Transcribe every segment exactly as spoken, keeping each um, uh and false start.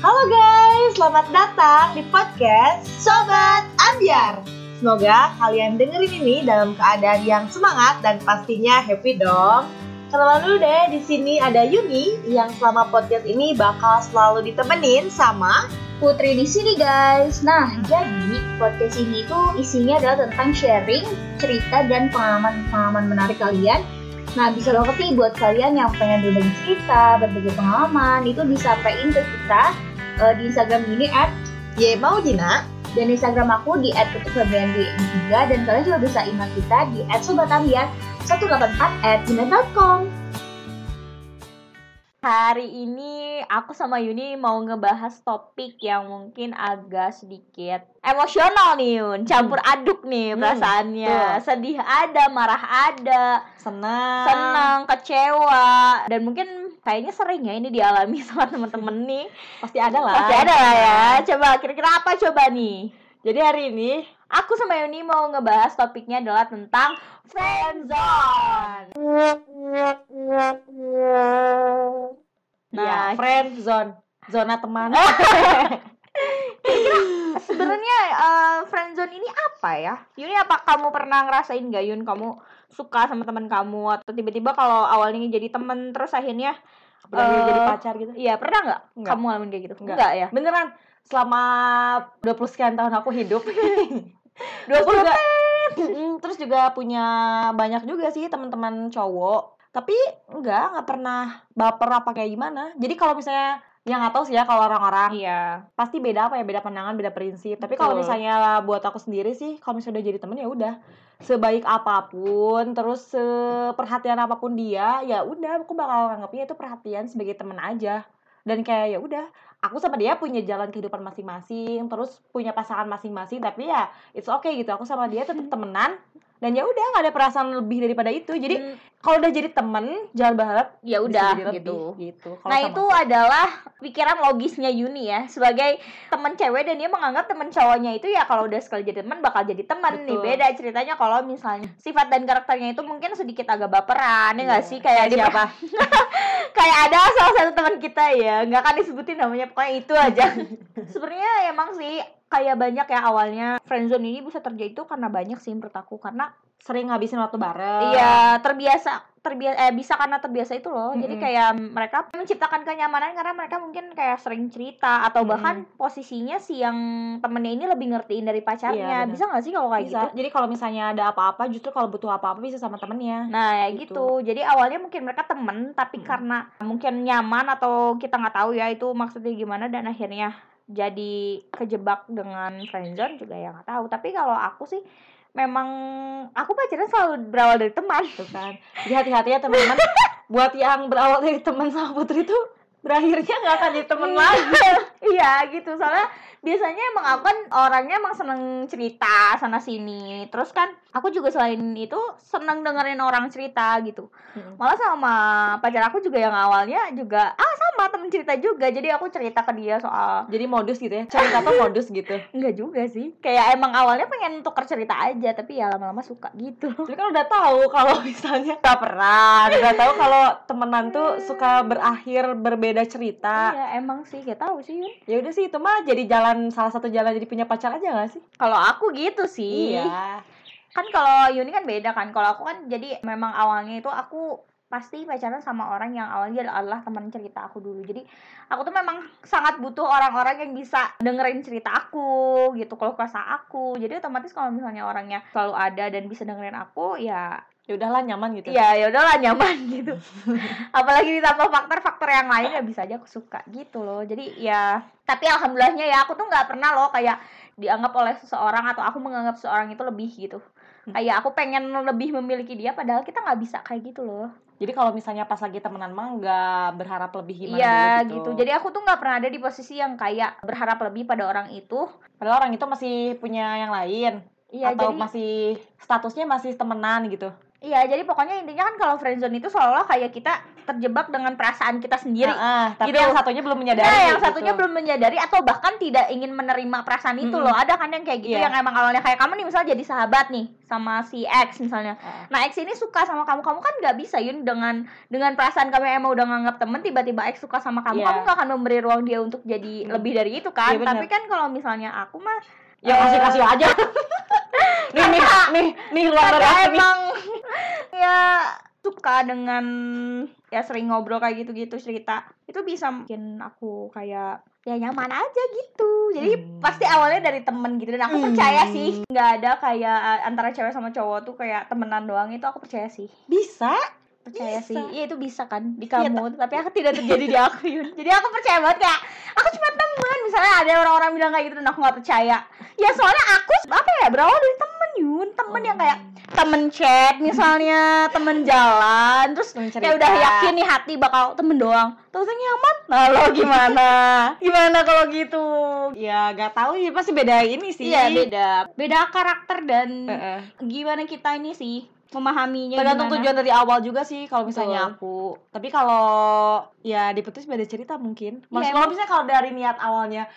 Halo guys, selamat datang di podcast Sobat Ambyar. Semoga kalian dengerin ini dalam keadaan yang semangat dan pastinya happy dong. Kenalan dulu deh, di sini ada Yuni yang selama podcast ini bakal selalu ditemenin sama Putri di sini guys. Nah, jadi podcast ini tuh isinya adalah tentang sharing, cerita dan pengalaman-pengalaman menarik kalian. Nah, bisa loh tapi buat kalian yang pengen berbagi cerita, berbagi pengalaman, itu disampaikan ke kita uh, di Instagram ini at ymaudina dan Instagram aku di at ketuk febrian tiga dan kalian juga bisa email kita di at sobatambyar satu delapan empat at gmail dot com. Hari ini aku sama Yuni mau ngebahas topik yang mungkin agak sedikit emosional nih Yun, campur aduk nih hmm, perasaannya, tuh. Sedih ada, marah ada, senang, senang, kecewa, dan mungkin kayaknya sering ya ini dialami sama temen-temen nih. Pasti ada lah. Pasti ada lah ya. Coba kira-kira apa coba nih? Jadi hari ini aku sama Yuni mau ngebahas topiknya adalah tentang friendzone. Nah, ya, friend zone, zona teman. Sebenarnya uh, friend zone ini apa ya? Yuni, apa kamu pernah ngerasain gak Yun? Kamu suka sama teman kamu atau tiba-tiba kalau awalnya jadi teman terus akhirnya berakhir uh, jadi pacar gitu? Iya, pernah gak? Enggak. Kamu ngalamin kayak gitu? Enggak. Enggak ya? Beneran, selama dua puluh sekian tahun aku hidup dua puluh juga, terus juga punya banyak juga sih teman-teman cowok. Tapi enggak, enggak pernah baper apa kayak gimana. Jadi kalau misalnya, ya enggak tahu sih ya kalau orang-orang. Iya. Pasti beda apa ya, beda pandangan, beda prinsip. Tapi kalau misalnya buat aku sendiri sih, kalau misalnya udah jadi temen ya udah. Sebaik apapun, terus seperhatian apapun dia, ya udah aku bakal nganggapnya itu perhatian sebagai temen aja. Dan kayak ya udah, aku sama dia punya jalan kehidupan masing-masing, terus punya pasangan masing-masing, tapi ya it's okay gitu. Aku sama dia tetap temenan. Dan ya udah nggak ada perasaan lebih daripada itu. Jadi hmm. kalau udah jadi temen, jangan berharap ya udah gitu. gitu. Nah itu aku adalah pikiran logisnya Yuni ya sebagai temen cewek dan dia menganggap temen cowoknya itu ya kalau udah sekali jadi temen bakal jadi temen. Betul. Nih beda ceritanya kalau misalnya sifat dan karakternya itu mungkin sedikit agak baperan ya nggak sih kayak Kaya siapa? Kayak ada salah satu teman kita ya nggak akan disebutin namanya pokoknya itu aja. Sebenarnya emang sih. Kayak banyak ya awalnya friendzone ini bisa terjadi itu karena banyak sih menurut aku. Karena sering ngabisin waktu bareng. Iya terbiasa terbiasa eh, bisa karena terbiasa itu loh. Mm-hmm. Jadi kayak mereka menciptakan kenyamanan karena mereka mungkin kayak sering cerita. Atau bahkan mm. posisinya si yang temennya ini lebih ngertiin dari pacarnya. Iya, bisa gak sih kalau kayak bisa. Gitu? Jadi kalau misalnya ada apa-apa justru kalau butuh apa-apa bisa sama temennya. Nah ya gitu, gitu. Jadi awalnya mungkin mereka temen. Tapi mm. karena mungkin nyaman atau kita gak tahu ya itu maksudnya gimana. Dan akhirnya jadi kejebak dengan friendzone juga ya nggak tahu. Tapi kalau aku sih memang aku pacaran selalu berawal dari teman tuh kan. Jadi hati-hati ya teman-teman. Buat yang berawal dari teman sama Putri tuh berakhirnya nggak akan jadi teman lagi. Iya gitu. Soalnya biasanya emang aku kan orangnya emang seneng cerita sana sini. Terus kan aku juga selain itu seneng dengerin orang cerita gitu. Malah sama pacar aku juga yang awalnya juga ah sama temen cerita juga. Jadi aku cerita ke dia soal. Jadi modus gitu ya. Cerita apa modus gitu? Enggak juga sih. Kayak emang awalnya pengen tuker cerita aja. Tapi ya lama-lama suka gitu. Jadi kan udah tahu kalau misalnya nggak pernah. Udah tahu kalau temenan tuh suka berakhir ber beda cerita. Iya emang sih gak tahu sih Yun. Ya udah sih itu mah jadi jalan salah satu jalan jadi punya pacar aja nggak sih? Kalau aku gitu sih. Iya. Kan kalau Yuni kan beda kan. Kalau aku kan jadi memang awalnya itu aku pasti pacaran sama orang yang awalnya adalah teman cerita aku dulu. Jadi aku tuh memang sangat butuh orang-orang yang bisa dengerin cerita aku gitu, keluh kesah aku. Jadi otomatis kalau misalnya orangnya selalu ada dan bisa dengerin aku ya ya udahlah nyaman gitu. Iya, ya udahlah nyaman gitu. Apalagi ditambah faktor-faktor yang lain ya bisa aja aku suka gitu loh. Jadi ya tapi alhamdulillahnya ya aku tuh nggak pernah loh kayak dianggap oleh seseorang atau aku menganggap seseorang itu lebih gitu. Kayak aku pengen lebih memiliki dia padahal kita nggak bisa kayak gitu loh. Jadi kalau misalnya pas lagi temenan mah nggak berharap lebih gimana ya, gitu. gitu. Jadi aku tuh nggak pernah ada di posisi yang kayak berharap lebih pada orang itu. Padahal orang itu masih punya yang lain. Iya, atau jadi masih statusnya masih temenan gitu. Iya, jadi pokoknya intinya kan kalau friendzone itu seolah-olah kayak kita terjebak dengan perasaan kita sendiri. Uh, uh, tapi gitu. Yang satunya belum menyadari. Nah, yang gitu. Satunya belum menyadari atau bahkan tidak ingin menerima perasaan itu, mm-hmm. loh. Ada kan yang kayak gitu, yeah. yang emang awalnya kayak kamu nih misalnya jadi sahabat nih sama si X misalnya. Uh. Nah, X ini suka sama kamu, kamu kan nggak bisa Yun dengan dengan perasaan kamu yang emang udah nganggap temen, tiba-tiba X suka sama kamu, yeah. kamu nggak akan memberi ruang dia untuk jadi mm. lebih dari itu kan. Yeah, tapi kan kalau misalnya aku mah ya kasih-kasih aja. nih, nih, nih, nih luar biasa emang. Ya suka dengan ya sering ngobrol kayak gitu-gitu cerita itu bisa bikin aku kayak ya nyaman aja gitu. Jadi hmm. pasti awalnya dari temen gitu, dan aku hmm. percaya sih nggak ada kayak antara cewek sama cowok tuh kayak temenan doang, itu aku percaya sih bisa percaya bisa. Sih iya itu bisa kan di kamu ya, tapi aku tidak terjadi di aku Yun. Jadi aku percaya banget kayak aku cuma temen, misalnya ada orang-orang bilang kayak gitu dan aku nggak percaya ya, soalnya aku apa ya berawal dari temen Yun, temen oh. yang kayak temen chat misalnya, temen jalan, terus kayak udah yakin nih hati bakal temen doang, terus nyaman. Nah lo gimana? Gimana kalau gitu? Ya gak tahu sih, pasti beda ini sih. Iya beda, beda karakter dan uh-uh. gimana kita ini sih memahaminya. Tergantung tujuan dari awal juga sih kalau misalnya betul. Aku. Tapi kalau ya diputus beda cerita mungkin. Maksudnya kalau misalnya kalau dari niat awalnya,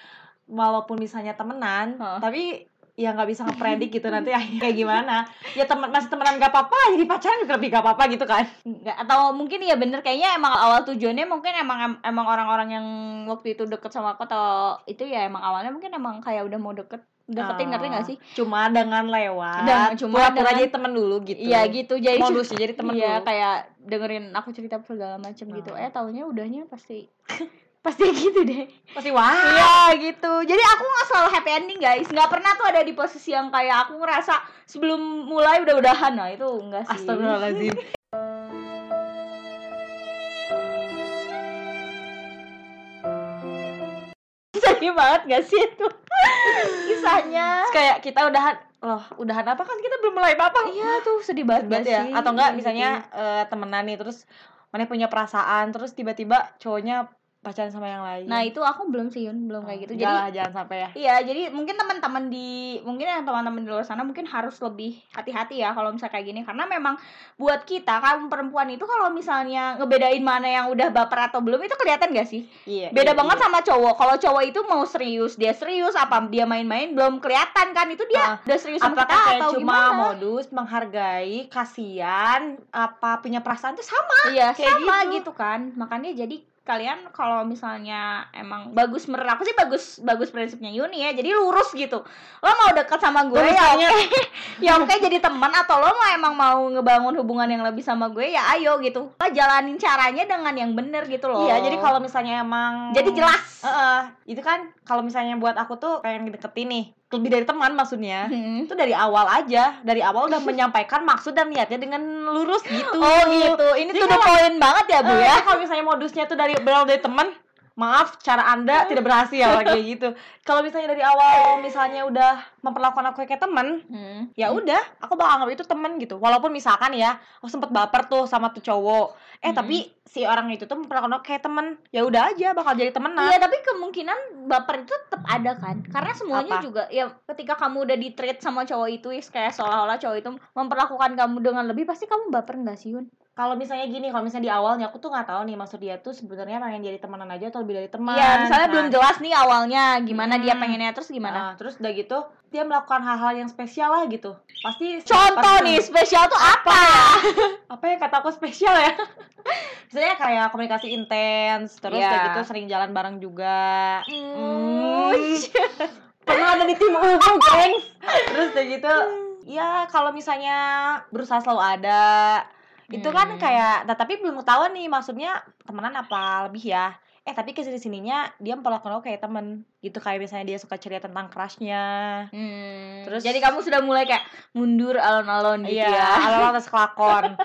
walaupun misalnya temenan, huh? tapi ya nggak bisa ngepredik gitu nanti kayak gimana ya, teman masih temenan nggak apa-apa, jadi pacaran juga lebih nggak apa-apa gitu kan. Nggak, atau mungkin ya bener kayaknya emang awal tujuannya mungkin emang emang orang-orang yang waktu itu deket sama aku atau itu ya emang awalnya mungkin emang kayak udah mau deket deketin, ngerti nggak sih, cuma dengan lewat dan cuma pura-pura jadi temen dulu gitu ya gitu, jadi modusnya jadi temen ya dulu. Kayak dengerin aku cerita segala macam nah. gitu eh taunya udahnya pasti pasti gitu deh, pasti wah iya gitu. Jadi aku nggak selalu happy ending guys, nggak pernah tuh ada di posisi yang kayak aku ngerasa sebelum mulai udah-udahan. Nah itu enggak sih. Astagfirullahaladzim. Sedih banget nggak sih itu kisahnya, kayak kita udahan loh, udahan apa kan kita belum mulai apa-apa. Iya tuh sedih banget, sedih banget ya sih? Atau enggak misalnya gitu. uh, temenan nih terus mana punya perasaan terus tiba-tiba cowoknya pacaran sama yang lain. Nah itu aku belum sih Yun, belum kayak gitu. Jadi jangan sampai ya. Iya, jadi mungkin teman-teman di mungkin yang teman-teman di luar sana mungkin harus lebih hati-hati ya kalau misalnya kayak gini, karena memang buat kita kaum perempuan itu kalau misalnya ngebedain mana yang udah baper atau belum itu kelihatan gak sih? Iya. Beda iya, banget iya. sama cowok. Kalau cowok itu mau serius, dia serius, apa dia main-main belum kelihatan kan itu dia nah, udah serius sama kita atau gimana? Cuma modus menghargai, kasihan, apa punya perasaan itu sama. Iya, kayak sama gitu. gitu kan. Makanya jadi kalian kalau misalnya emang bagus, menurut aku sih bagus bagus prinsipnya Yuni ya, jadi lurus gitu. Lo mau dekat sama gue ya oke, ya oke jadi teman, atau lo mau emang mau ngebangun hubungan yang lebih sama gue ya ayo gitu. Lo jalanin caranya dengan yang bener gitu loh. Iya, jadi kalau misalnya emang jadi jelas. Uh-uh. Itu kan kalau misalnya buat aku tuh pengen deketin nih lebih dari teman maksudnya, hmm. itu dari awal aja, dari awal udah menyampaikan maksud dan niatnya dengan lurus gitu. Oh gitu, ini jadi tuh udah poin banget ya Bu uh, ya. Kalau misalnya modusnya tuh dari berawal dari teman, maaf cara Anda tidak berhasil kayak gitu. Kalau misalnya dari awal misalnya udah memperlakukan aku kayak teman, hmm. ya udah, aku bakal anggap itu teman gitu. Walaupun misalkan ya, aku sempet baper tuh sama tuh cowok, eh hmm. tapi si orang itu tuh memperlakukan aku kayak teman, ya udah aja bakal jadi temenan. Iya tapi kemungkinan baper itu tetap ada kan, karena semuanya apa? Juga ya ketika kamu udah di-treat sama cowok itu kayak seolah-olah cowok itu memperlakukan kamu dengan lebih, pasti kamu baper nggak sih Yun? Kalau misalnya gini, kalau misalnya di awalnya aku tuh nggak tahu nih maksud dia tuh sebenarnya pengen jadi temenan aja atau lebih dari teman. Iya, misalnya nah. belum jelas nih awalnya gimana hmm. dia pengennya, terus gimana? Nah, terus udah gitu dia melakukan hal-hal yang spesial lah gitu. Pasti contoh pasti, nih spesial tuh apa? Apa yang kata aku spesial ya? Misalnya kayak komunikasi intens, terus yeah. udah gitu sering jalan bareng juga. Mm. Mm. Pernah ada di tim U U, gengs. Terus udah gitu, ya kalau misalnya berusaha selalu ada. Itu kan kayak, nah, tapi belum tahu nih maksudnya temenan apa lebih ya. Eh tapi kesini-sininya dia memperlakukan aku kayak temen gitu, kayak misalnya dia suka cerita tentang crushnya. Hmm. Terus jadi kamu sudah mulai kayak mundur alon-alon gitu iya, ya. Alon-alon atas kelakon.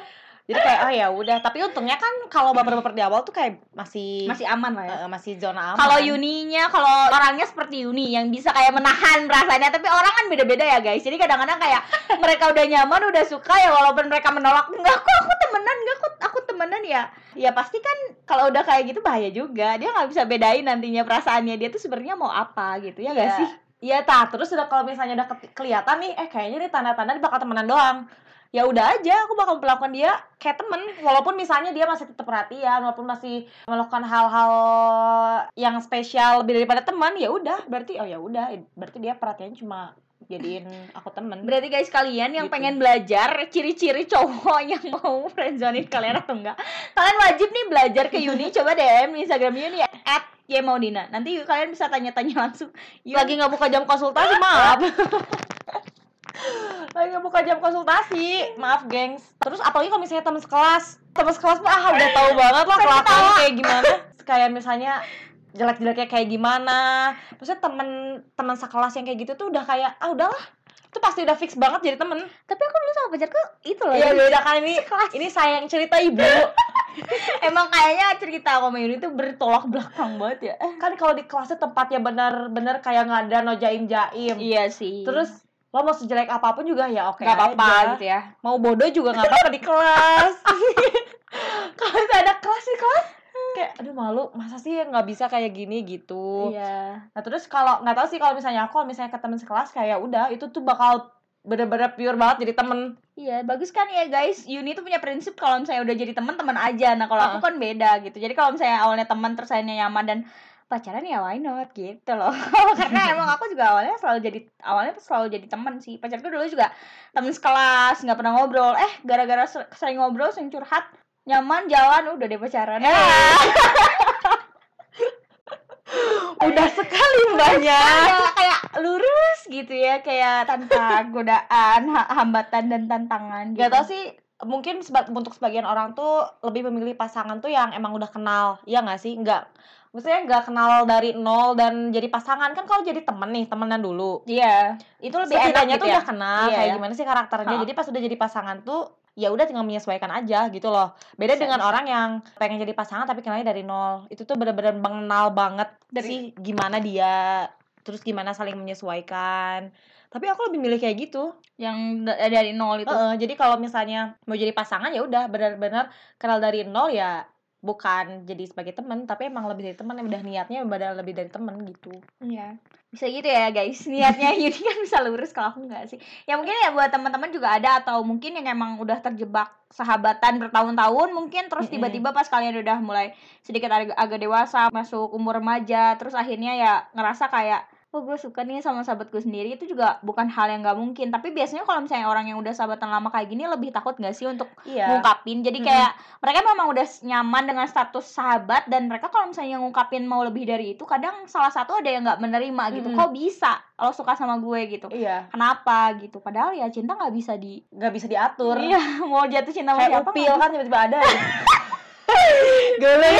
Jadi kayak oh ya udah, tapi untungnya kan kalau baper-baper di awal tuh kayak masih masih aman lah ya, uh, masih zona aman. Kalau Yuninya, kalau orangnya seperti Yuni yang bisa kayak menahan perasaannya, tapi orang kan beda-beda ya guys. Jadi kadang-kadang kayak mereka udah nyaman, udah suka ya walaupun mereka menolak, enggak kok aku temenan, enggak kok aku temenan ya. Ya pasti kan kalau udah kayak gitu bahaya juga. Dia nggak bisa bedain nantinya perasaannya dia tuh sebenarnya mau apa gitu ya enggak yeah. sih? Iya, ta terus udah kalau misalnya udah kelihatan nih eh kayaknya nih tanda-tanda bakal temenan doang. ya udah aja, aku bakal melakukan dia kayak temen, walaupun misalnya dia masih tetap perhatian, walaupun masih melakukan hal-hal yang spesial lebih daripada teman, ya udah berarti oh ya udah berarti dia perhatian cuma jadiin aku temen. Berarti guys, kalian yang gitu. Pengen belajar ciri-ciri cowok yang mau friendzonin kalian atau enggak, kalian wajib nih belajar ke Yuni. Coba D M Instagram Yuni at Yemaudina. Nanti kalian bisa tanya-tanya langsung. Yuni. Lagi nggak buka jam konsultasi, maaf. Lagi nggak buka jam konsultasi, maaf gengs. Terus apalagi kalau misalnya teman sekelas, teman sekelas mah ah, udah tahu banget lah kelakuannya kayak gimana. Kayak misalnya jelek-jeleknya kayak gimana. Maksudnya teman-teman sekelas yang kayak gitu tuh udah kayak ah udahlah, itu pasti udah fix banget jadi temen. Tapi aku dulu sama pacarku itu loh. Iya beda kan ini. Sekelas. Ini sayang cerita ibu. Emang kayaknya cerita sama Yuni tuh bertolak belakang banget ya. Kan kalau di kelasnya tempatnya benar-benar kayak nggak ada no jaim-jaim. Iya sih. Terus lo mau sejelek apapun juga ya oke okay, gak apa-apa aja. Gitu ya, mau bodoh juga gak apa-apa di kelas. Kalau ada kelas di kelas kayak aduh malu, masa sih nggak bisa kayak gini gitu. Iya. Nah terus kalau nggak tahu sih, kalau misalnya aku kalau misalnya ke teman sekelas kayak udah itu tuh bakal bener-bener pure banget jadi temen. Iya bagus kan ya guys, Yuni tuh punya prinsip kalau misalnya udah jadi temen temen aja. Nah kalau uh. aku kan beda gitu, jadi kalau misalnya awalnya temen terus akhirnya nyaman dan pacaran ya why not gitu loh. Karena emang aku juga awalnya selalu jadi awalnya selalu jadi teman sih. Pacarku dulu juga teman sekelas, nggak pernah ngobrol, eh gara-gara sering ngobrol, sering curhat, nyaman, jalan, udah deh pacaran. Eh. Udah sekali mbaknya kayak lurus gitu ya, kayak tanpa godaan, hambatan dan tantangan gitu. Gak tau sih, mungkin seba- untuk sebagian orang tuh lebih memilih pasangan tuh yang emang udah kenal, ya nggak sih? Nggak, maksudnya nggak kenal dari nol dan jadi pasangan. Kan kalau jadi temen nih, temenan dulu. Iya. Itu lebih enaknya tuh ya? Udah kenal iya, kayak iya. Gimana sih karakternya. Oh. Jadi pas udah jadi pasangan tuh ya udah tinggal menyesuaikan aja gitu loh. Beda Bisa. Dengan orang yang pengen jadi pasangan tapi kenalnya dari nol. Itu tuh benar-benar mengenal banget dari sih gimana dia, terus gimana saling menyesuaikan. Tapi aku lebih milih kayak gitu yang dari nol itu. Uh, jadi kalau misalnya mau jadi pasangan ya udah benar-benar kenal dari nol ya. Bukan jadi sebagai teman, tapi emang lebih dari teman, udah niatnya udah lebih dari teman gitu. Iya. Bisa gitu ya guys, niatnya Yuni kan bisa lurus, kalau aku nggak sih. Ya mungkin ya buat teman-teman juga ada, atau mungkin yang emang udah terjebak sahabatan bertahun-tahun mungkin, terus mm-hmm. tiba-tiba pas kalian udah mulai sedikit ag- agak dewasa, masuk umur remaja, terus akhirnya ya ngerasa kayak oh gue suka nih sama sahabat gue sendiri. Itu juga bukan hal yang gak mungkin. Tapi biasanya kalau misalnya orang yang udah sahabatan lama kayak gini lebih takut gak sih untuk yeah. ngungkapin. Jadi kayak mm-hmm. mereka memang udah nyaman dengan status sahabat, dan mereka kalau misalnya ngungkapin mau lebih dari itu, kadang salah satu ada yang gak menerima gitu. Mm-hmm. Kok bisa lo suka sama gue gitu? Iya. Kenapa gitu? Padahal ya cinta gak bisa di Gak bisa diatur. Iya. Mau jatuh cinta sama siapa? Kayak upil kan tiba-tiba ada. Gele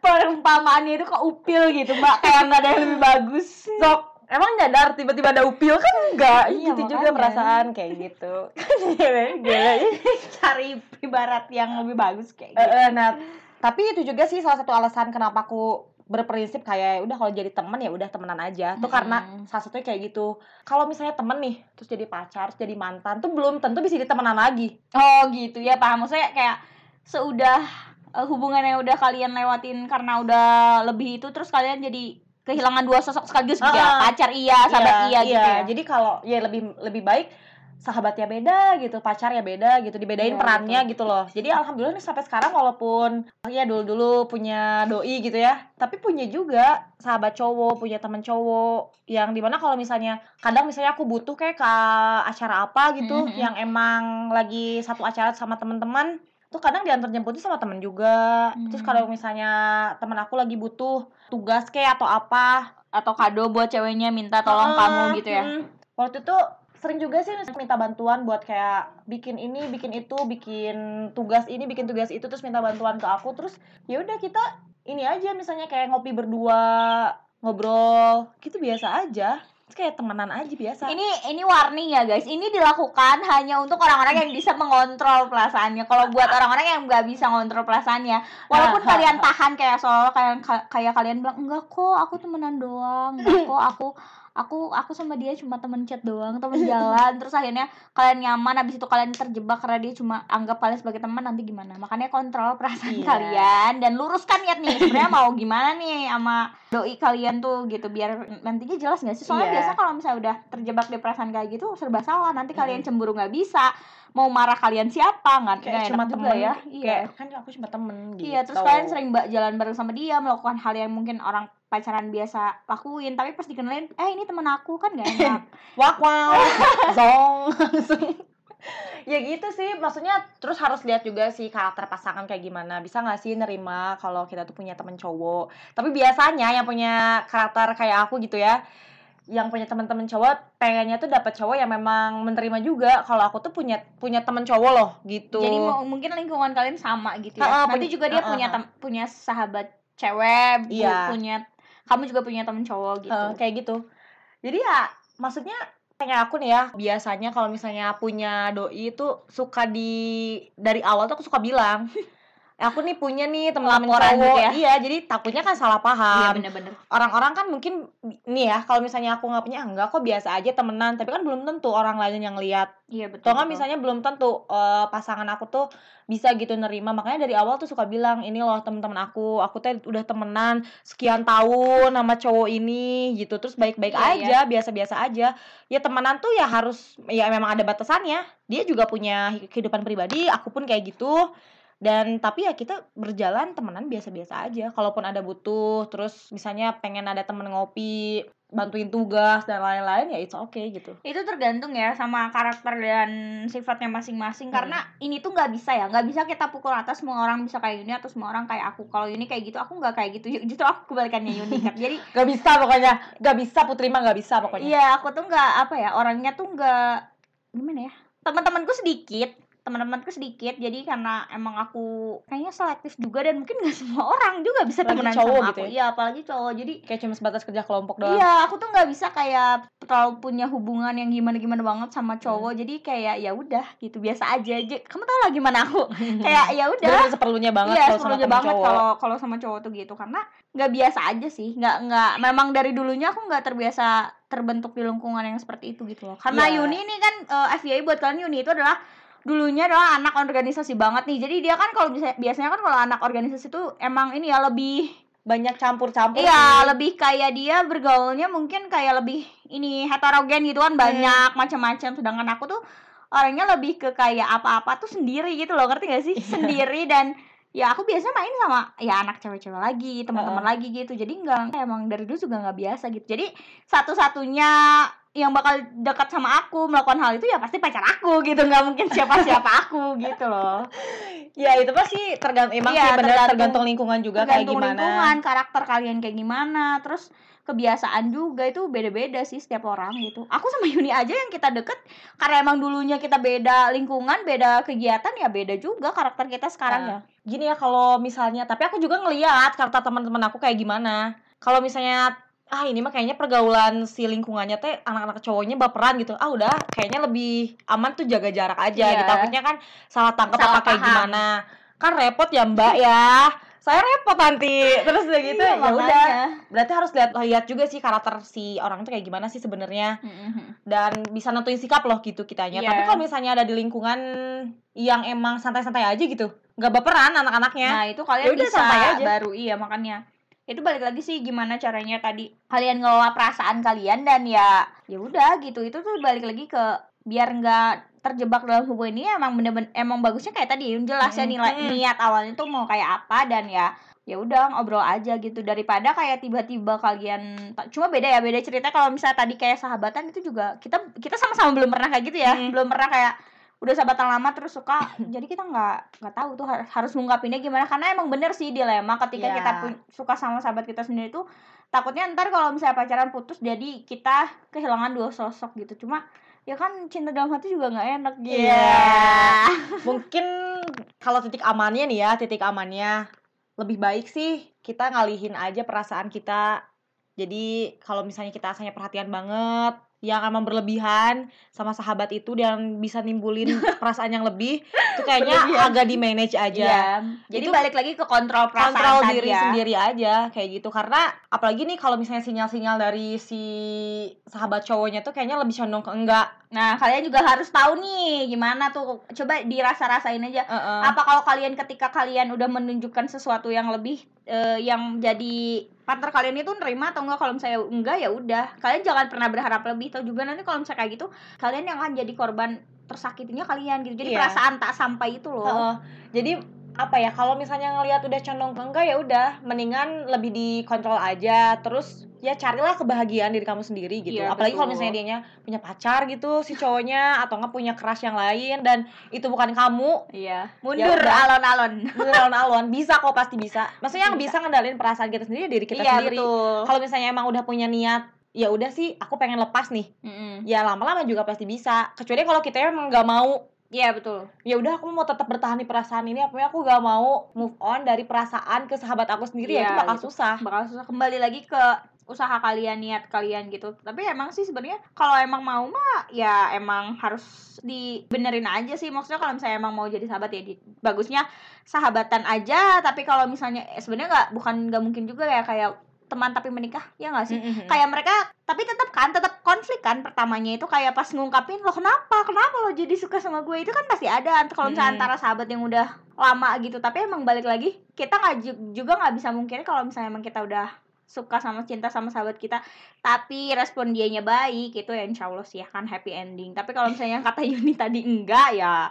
perumpamaannya itu kok upil gitu mbak, kayak nggak ada yang lebih bagus. Sok emang nyadar tiba-tiba ada upil kan enggak? Iya, gitu juga perasaan kayak gitu. Cari ibarat yang lebih bagus kayak gitu. E-e, nah tapi itu juga sih salah satu alasan kenapa aku berprinsip kayak udah kalau jadi temen ya udah temenan aja tuh, hmm. karena salah satunya kayak gitu. Kalau misalnya temen nih terus jadi pacar, terus jadi mantan tuh belum tentu bisa ditemenan lagi. Oh gitu ya, paham. Maksudnya kayak seudah Uh, hubungan yang udah kalian lewatin karena udah lebih itu, terus kalian jadi kehilangan dua sosok sekaligus gitu. uh, Pacar iya, sahabat iya, iya, iya. gitu ya. Jadi kalau ya lebih lebih baik sahabatnya beda gitu, pacarnya beda gitu, dibedain yeah, perannya gitu. gitu loh. Jadi alhamdulillah nih sampai sekarang walaupun ya dulu-dulu punya doi gitu ya, tapi punya juga sahabat cowok, punya teman cowok yang dimana kalau misalnya kadang misalnya aku butuh kayak ke acara apa gitu, mm-hmm. yang emang lagi satu acara sama teman-teman, tuh kadang diantar jemputnya sama temen juga. hmm. Terus kalau misalnya temen aku lagi butuh tugas kayak atau apa, atau kado buat ceweknya minta tolong ah, kamu gitu ya. hmm. Waktu itu sering juga sih minta bantuan buat kayak bikin ini, bikin itu, bikin tugas ini, bikin tugas itu, terus minta bantuan ke aku. Terus ya udah kita ini aja misalnya kayak ngopi berdua, ngobrol gitu biasa aja, kayak temenan aja biasa. Ini ini warning ya guys, ini dilakukan hanya untuk orang-orang yang bisa mengontrol perasaannya. Kalau buat orang-orang yang nggak bisa mengontrol perasaannya, walaupun kalian tahan kayak soal kayak kayak kalian bilang enggak kok aku temenan doang, enggak kok aku aku aku sama dia cuma teman chat doang, teman jalan. Terus akhirnya kalian nyaman, habis itu kalian terjebak karena dia cuma anggap kalian sebagai teman, nanti gimana? Makanya kontrol perasaan yeah. kalian dan luruskan niat nih sebenarnya mau gimana nih sama doi kalian tuh gitu, biar nantinya jelas nggak sih? Soalnya yeah. biasa kalau misalnya udah terjebak di perasaan kayak gitu serba salah, nanti mm. kalian cemburu nggak bisa, mau marah kalian siapa, nggak kayak cuma temen ya, iya kan aku cuma temen gitu. Iya, terus kalian sering mbak jalan bareng sama dia, melakukan hal yang mungkin orang pacaran biasa lakuin, tapi pas dikenalin, eh ini temen aku, kan nggak enak. Wak wak zong. Ya gitu sih, maksudnya terus harus lihat juga sih karakter pasangan kayak gimana, bisa nggak sih nerima kalau kita tuh punya temen cowok. Tapi biasanya yang punya karakter kayak aku gitu ya, yang punya teman-teman cowok pengennya tuh dapat cowok yang memang menerima juga kalau aku tuh punya punya teman cowok loh gitu. Jadi m- mungkin lingkungan kalian sama gitu ya. Uh-uh, Nanti juga dia uh-uh. punya tem- punya sahabat cewek, yeah. punya kamu juga punya teman cowok gitu. Uh, kayak gitu. Jadi ya maksudnya kayak aku nih ya, biasanya kalau misalnya punya doi itu suka di dari awal tuh aku suka bilang aku nih punya nih teman-teman cowok ya? Iya, jadi takutnya kan salah paham. Iya, bener-bener. Orang-orang kan mungkin nih ya, kalau misalnya aku nggak punya, enggak kok biasa aja temenan. Tapi kan belum tentu orang lain yang lihat. Iya, betul. Atau kan misalnya belum tentu uh, pasangan aku tuh bisa gitu nerima. Makanya dari awal tuh suka bilang, ini loh teman-teman aku, aku tuh udah temenan sekian tahun sama cowok ini gitu. Terus baik-baik iya, aja, iya. biasa-biasa aja. Ya temenan tuh ya harus, ya memang ada batasannya. Dia juga punya kehidupan pribadi, aku pun kayak gitu. Dan tapi ya kita berjalan temenan biasa-biasa aja. Kalaupun ada butuh, terus misalnya pengen ada temen ngopi, bantuin tugas dan lain-lain, ya it's okay gitu. Itu tergantung ya sama karakter dan sifatnya masing-masing. hmm. Karena ini tuh gak bisa ya, gak bisa kita pukul atas semua orang bisa kayak Yuni atau semua orang kayak aku. Kalau Yuni kayak gitu, aku gak kayak gitu. Justru aku kebalikannya Yuni. Jadi gak bisa pokoknya, gak bisa Putri mah gak bisa pokoknya. Iya, aku tuh gak apa ya, orangnya tuh gak, gimana ya, teman-temanku sedikit teman-temanku sedikit, jadi karena emang aku kayaknya selektif juga dan mungkin nggak semua orang juga bisa temenan sama gitu aku. Iya, ya, apalagi cowok, jadi kayak cuma sebatas kerja kelompok doang. Iya, aku tuh nggak bisa kayak terlalu punya hubungan yang gimana-gimana banget sama cowok. hmm. Jadi kayak ya udah gitu, biasa aja aja. Kamu tau lah gimana aku kayak ya udah. Bener-bener seperlunya banget ya, kalau sama banget cowok. Kalau kalau sama cowok tuh gitu, karena nggak biasa aja sih, nggak nggak memang dari dulunya aku nggak terbiasa terbentuk di lingkungan yang seperti itu gitu loh. Karena yeah. Yuni ini kan uh, F Y I buat kalian, Yuni itu adalah dulunya adalah anak organisasi banget nih. Jadi dia kan kalau bisa, biasanya kan kalau anak organisasi tuh emang ini ya lebih banyak campur-campur. Iya, lebih kayak dia bergaulnya mungkin kayak lebih ini heterogen gitu kan, banyak hmm. macam-macam. Sedangkan aku tuh orangnya lebih ke kayak apa-apa tuh sendiri gitu loh, ngerti gak sih? Sendiri, dan ya aku biasanya main sama ya anak cewek-cewek lagi, teman-teman uh-uh. lagi gitu. Jadi enggak, emang dari dulu juga enggak biasa gitu. Jadi satu-satunya yang bakal dekat sama aku melakukan hal itu ya pasti pacar aku gitu, nggak mungkin siapa-siapa aku gitu loh. Ya itu pasti tergant- emang ya, sih bener, tergantung tergantung lingkungan juga, tergantung kayak gimana lingkungan, karakter kalian kayak gimana, terus kebiasaan juga itu beda-beda sih setiap orang gitu. Aku sama Yuni aja yang kita deket karena emang dulunya kita beda lingkungan, beda kegiatan, ya beda juga karakter kita sekarang. Nah, ya gini ya, kalau misalnya tapi aku juga ngelihat karakter teman-teman aku kayak gimana. Kalau misalnya ah ini mah kayaknya pergaulan si lingkungannya teh anak-anak cowoknya baperan gitu, ah udah kayaknya lebih aman tuh jaga jarak aja yeah. gitu. Takutnya kan salah tangkap apa kayak gimana, kan repot ya mbak ya, saya repot nanti. Terus udah gitu ya udah, berarti harus lihat lihat juga sih karakter si orang itu kayak gimana sih sebenarnya, mm-hmm. dan bisa nentuin sikap loh gitu kitanya. yeah. Tapi kalau misalnya ada di lingkungan yang emang santai-santai aja gitu, nggak baperan anak-anaknya, nah itu kalian yaudah, bisa santai aja. Baru iya makanya itu balik lagi sih gimana caranya tadi kalian ngelola perasaan kalian, dan ya ya udah gitu. Itu tuh balik lagi ke biar nggak terjebak dalam hubungan ini, emang bener-bener emang bagusnya kayak tadi jelas ya nilai hmm. niat awalnya tuh mau kayak apa, dan ya ya udah ngobrol aja gitu, daripada kayak tiba-tiba kalian cuma beda ya beda cerita. Kalau misalnya tadi kayak sahabatan itu juga kita kita sama-sama belum pernah kayak gitu ya, hmm. belum pernah kayak udah sahabatan lama terus suka, jadi kita nggak nggak tahu tuh harus ngungkapinnya gimana. Karena emang bener sih dilema ketika yeah. kita pu- suka sama sahabat kita sendiri tuh, takutnya ntar kalau misalnya pacaran putus jadi kita kehilangan dua sosok gitu. Cuma ya kan cinta dalam hati juga nggak enak gitu. yeah. Mungkin kalau titik amannya nih ya, titik amannya lebih baik sih kita ngalihin aja perasaan kita. Jadi kalau misalnya kita asalnya perhatian banget yang aman berlebihan sama sahabat itu dan bisa nimbulin perasaan yang lebih itu kayaknya agak di manage aja. Iya. Jadi itu balik lagi ke kontrol perasaan, kontrol diri ya. sendiri aja kayak gitu. Karena apalagi nih kalau misalnya sinyal-sinyal dari si sahabat cowoknya tuh kayaknya lebih condong ke enggak. Nah, kalian juga harus tahu nih gimana tuh. Coba dirasa-rasain aja. Uh-uh. Apa kalau kalian ketika kalian udah menunjukkan sesuatu yang lebih uh, yang jadi partner kalian itu nerima atau enggak, kalau misalnya enggak ya udah. Kalian jangan pernah berharap lebih, atau juga nanti kalau misalnya kayak gitu kalian yang akan jadi korban tersakitinya kalian gitu. Jadi yeah. perasaan tak sampai itu loh. Uh, jadi apa ya, kalau misalnya ngelihat udah condong ke enggak ya udah, mendingan lebih dikontrol aja, terus ya carilah kebahagiaan diri kamu sendiri gitu. Iya, apalagi kalau misalnya dianya punya pacar gitu si cowoknya, atau enggak punya crush yang lain dan itu bukan kamu. Iya. Mundur ya, alon-alon. Mundur alon-alon. Bisa kok, pasti bisa. Maksudnya yang bisa, bisa ngendalin perasaan kita sendiri diri kita iya, sendiri. Kalau misalnya emang udah punya niat, ya udah sih aku pengen lepas nih. Mm-mm. Ya lama-lama juga pasti bisa. Kecuali kalau kita emang enggak mau. Iya betul. Ya udah aku mau tetap bertahan di perasaan ini, apalagi aku gak mau move on dari perasaan ke sahabat aku sendiri ya, ya itu bakal gitu. susah. Bakal susah. Kembali lagi ke usaha kalian, niat kalian gitu. Tapi emang sih sebenarnya kalau emang mau mah ya emang harus dibenerin aja sih. Maksudnya kalau misalnya emang mau jadi sahabat ya di, bagusnya sahabatan aja. Tapi kalau misalnya eh, sebenarnya nggak bukan nggak mungkin juga ya kayak teman tapi menikah, ya nggak sih? Mm-hmm. Kayak mereka tapi tetap kan tetap konflik kan, pertamanya itu kayak pas ngungkapin lo kenapa kenapa lo jadi suka sama gue, itu kan pasti ada kalau misalnya mm-hmm. antara sahabat yang udah lama gitu. Tapi emang balik lagi kita nggak juga nggak bisa mungkin kalau misalnya emang kita udah suka sama cinta sama sahabat kita tapi respon dianya baik, itu ya insya Allah sih ya kan happy ending. Tapi kalau misalnya yang kata Yuni tadi enggak, ya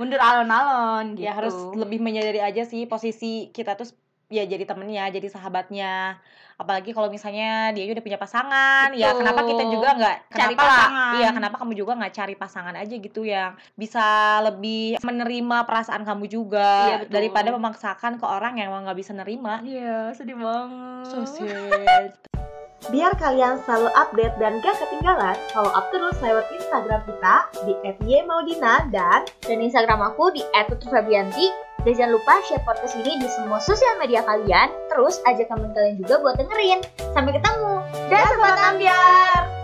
mundur alon-alon gitu. Ya harus lebih menyadari aja sih posisi kita tuh ya jadi temennya, jadi sahabatnya. Apalagi kalau misalnya dia udah punya pasangan, gitu. Ya kenapa kita juga nggak cari pasangan? Iya, kenapa kamu juga nggak cari pasangan aja gitu yang bisa lebih menerima perasaan kamu juga iya, daripada memaksakan ke orang yang emang nggak bisa nerima. Iya, sedih banget. So sad. Biar kalian selalu update dan gak ketinggalan, follow up terus lewat Instagram kita di et y maudina dan dan Instagram aku di et putri fabianti. Dan jangan lupa share podcast ini di semua sosial media kalian. Terus ajak teman kalian juga buat dengerin. Sampai ketemu. Dan Sobat Ambyar.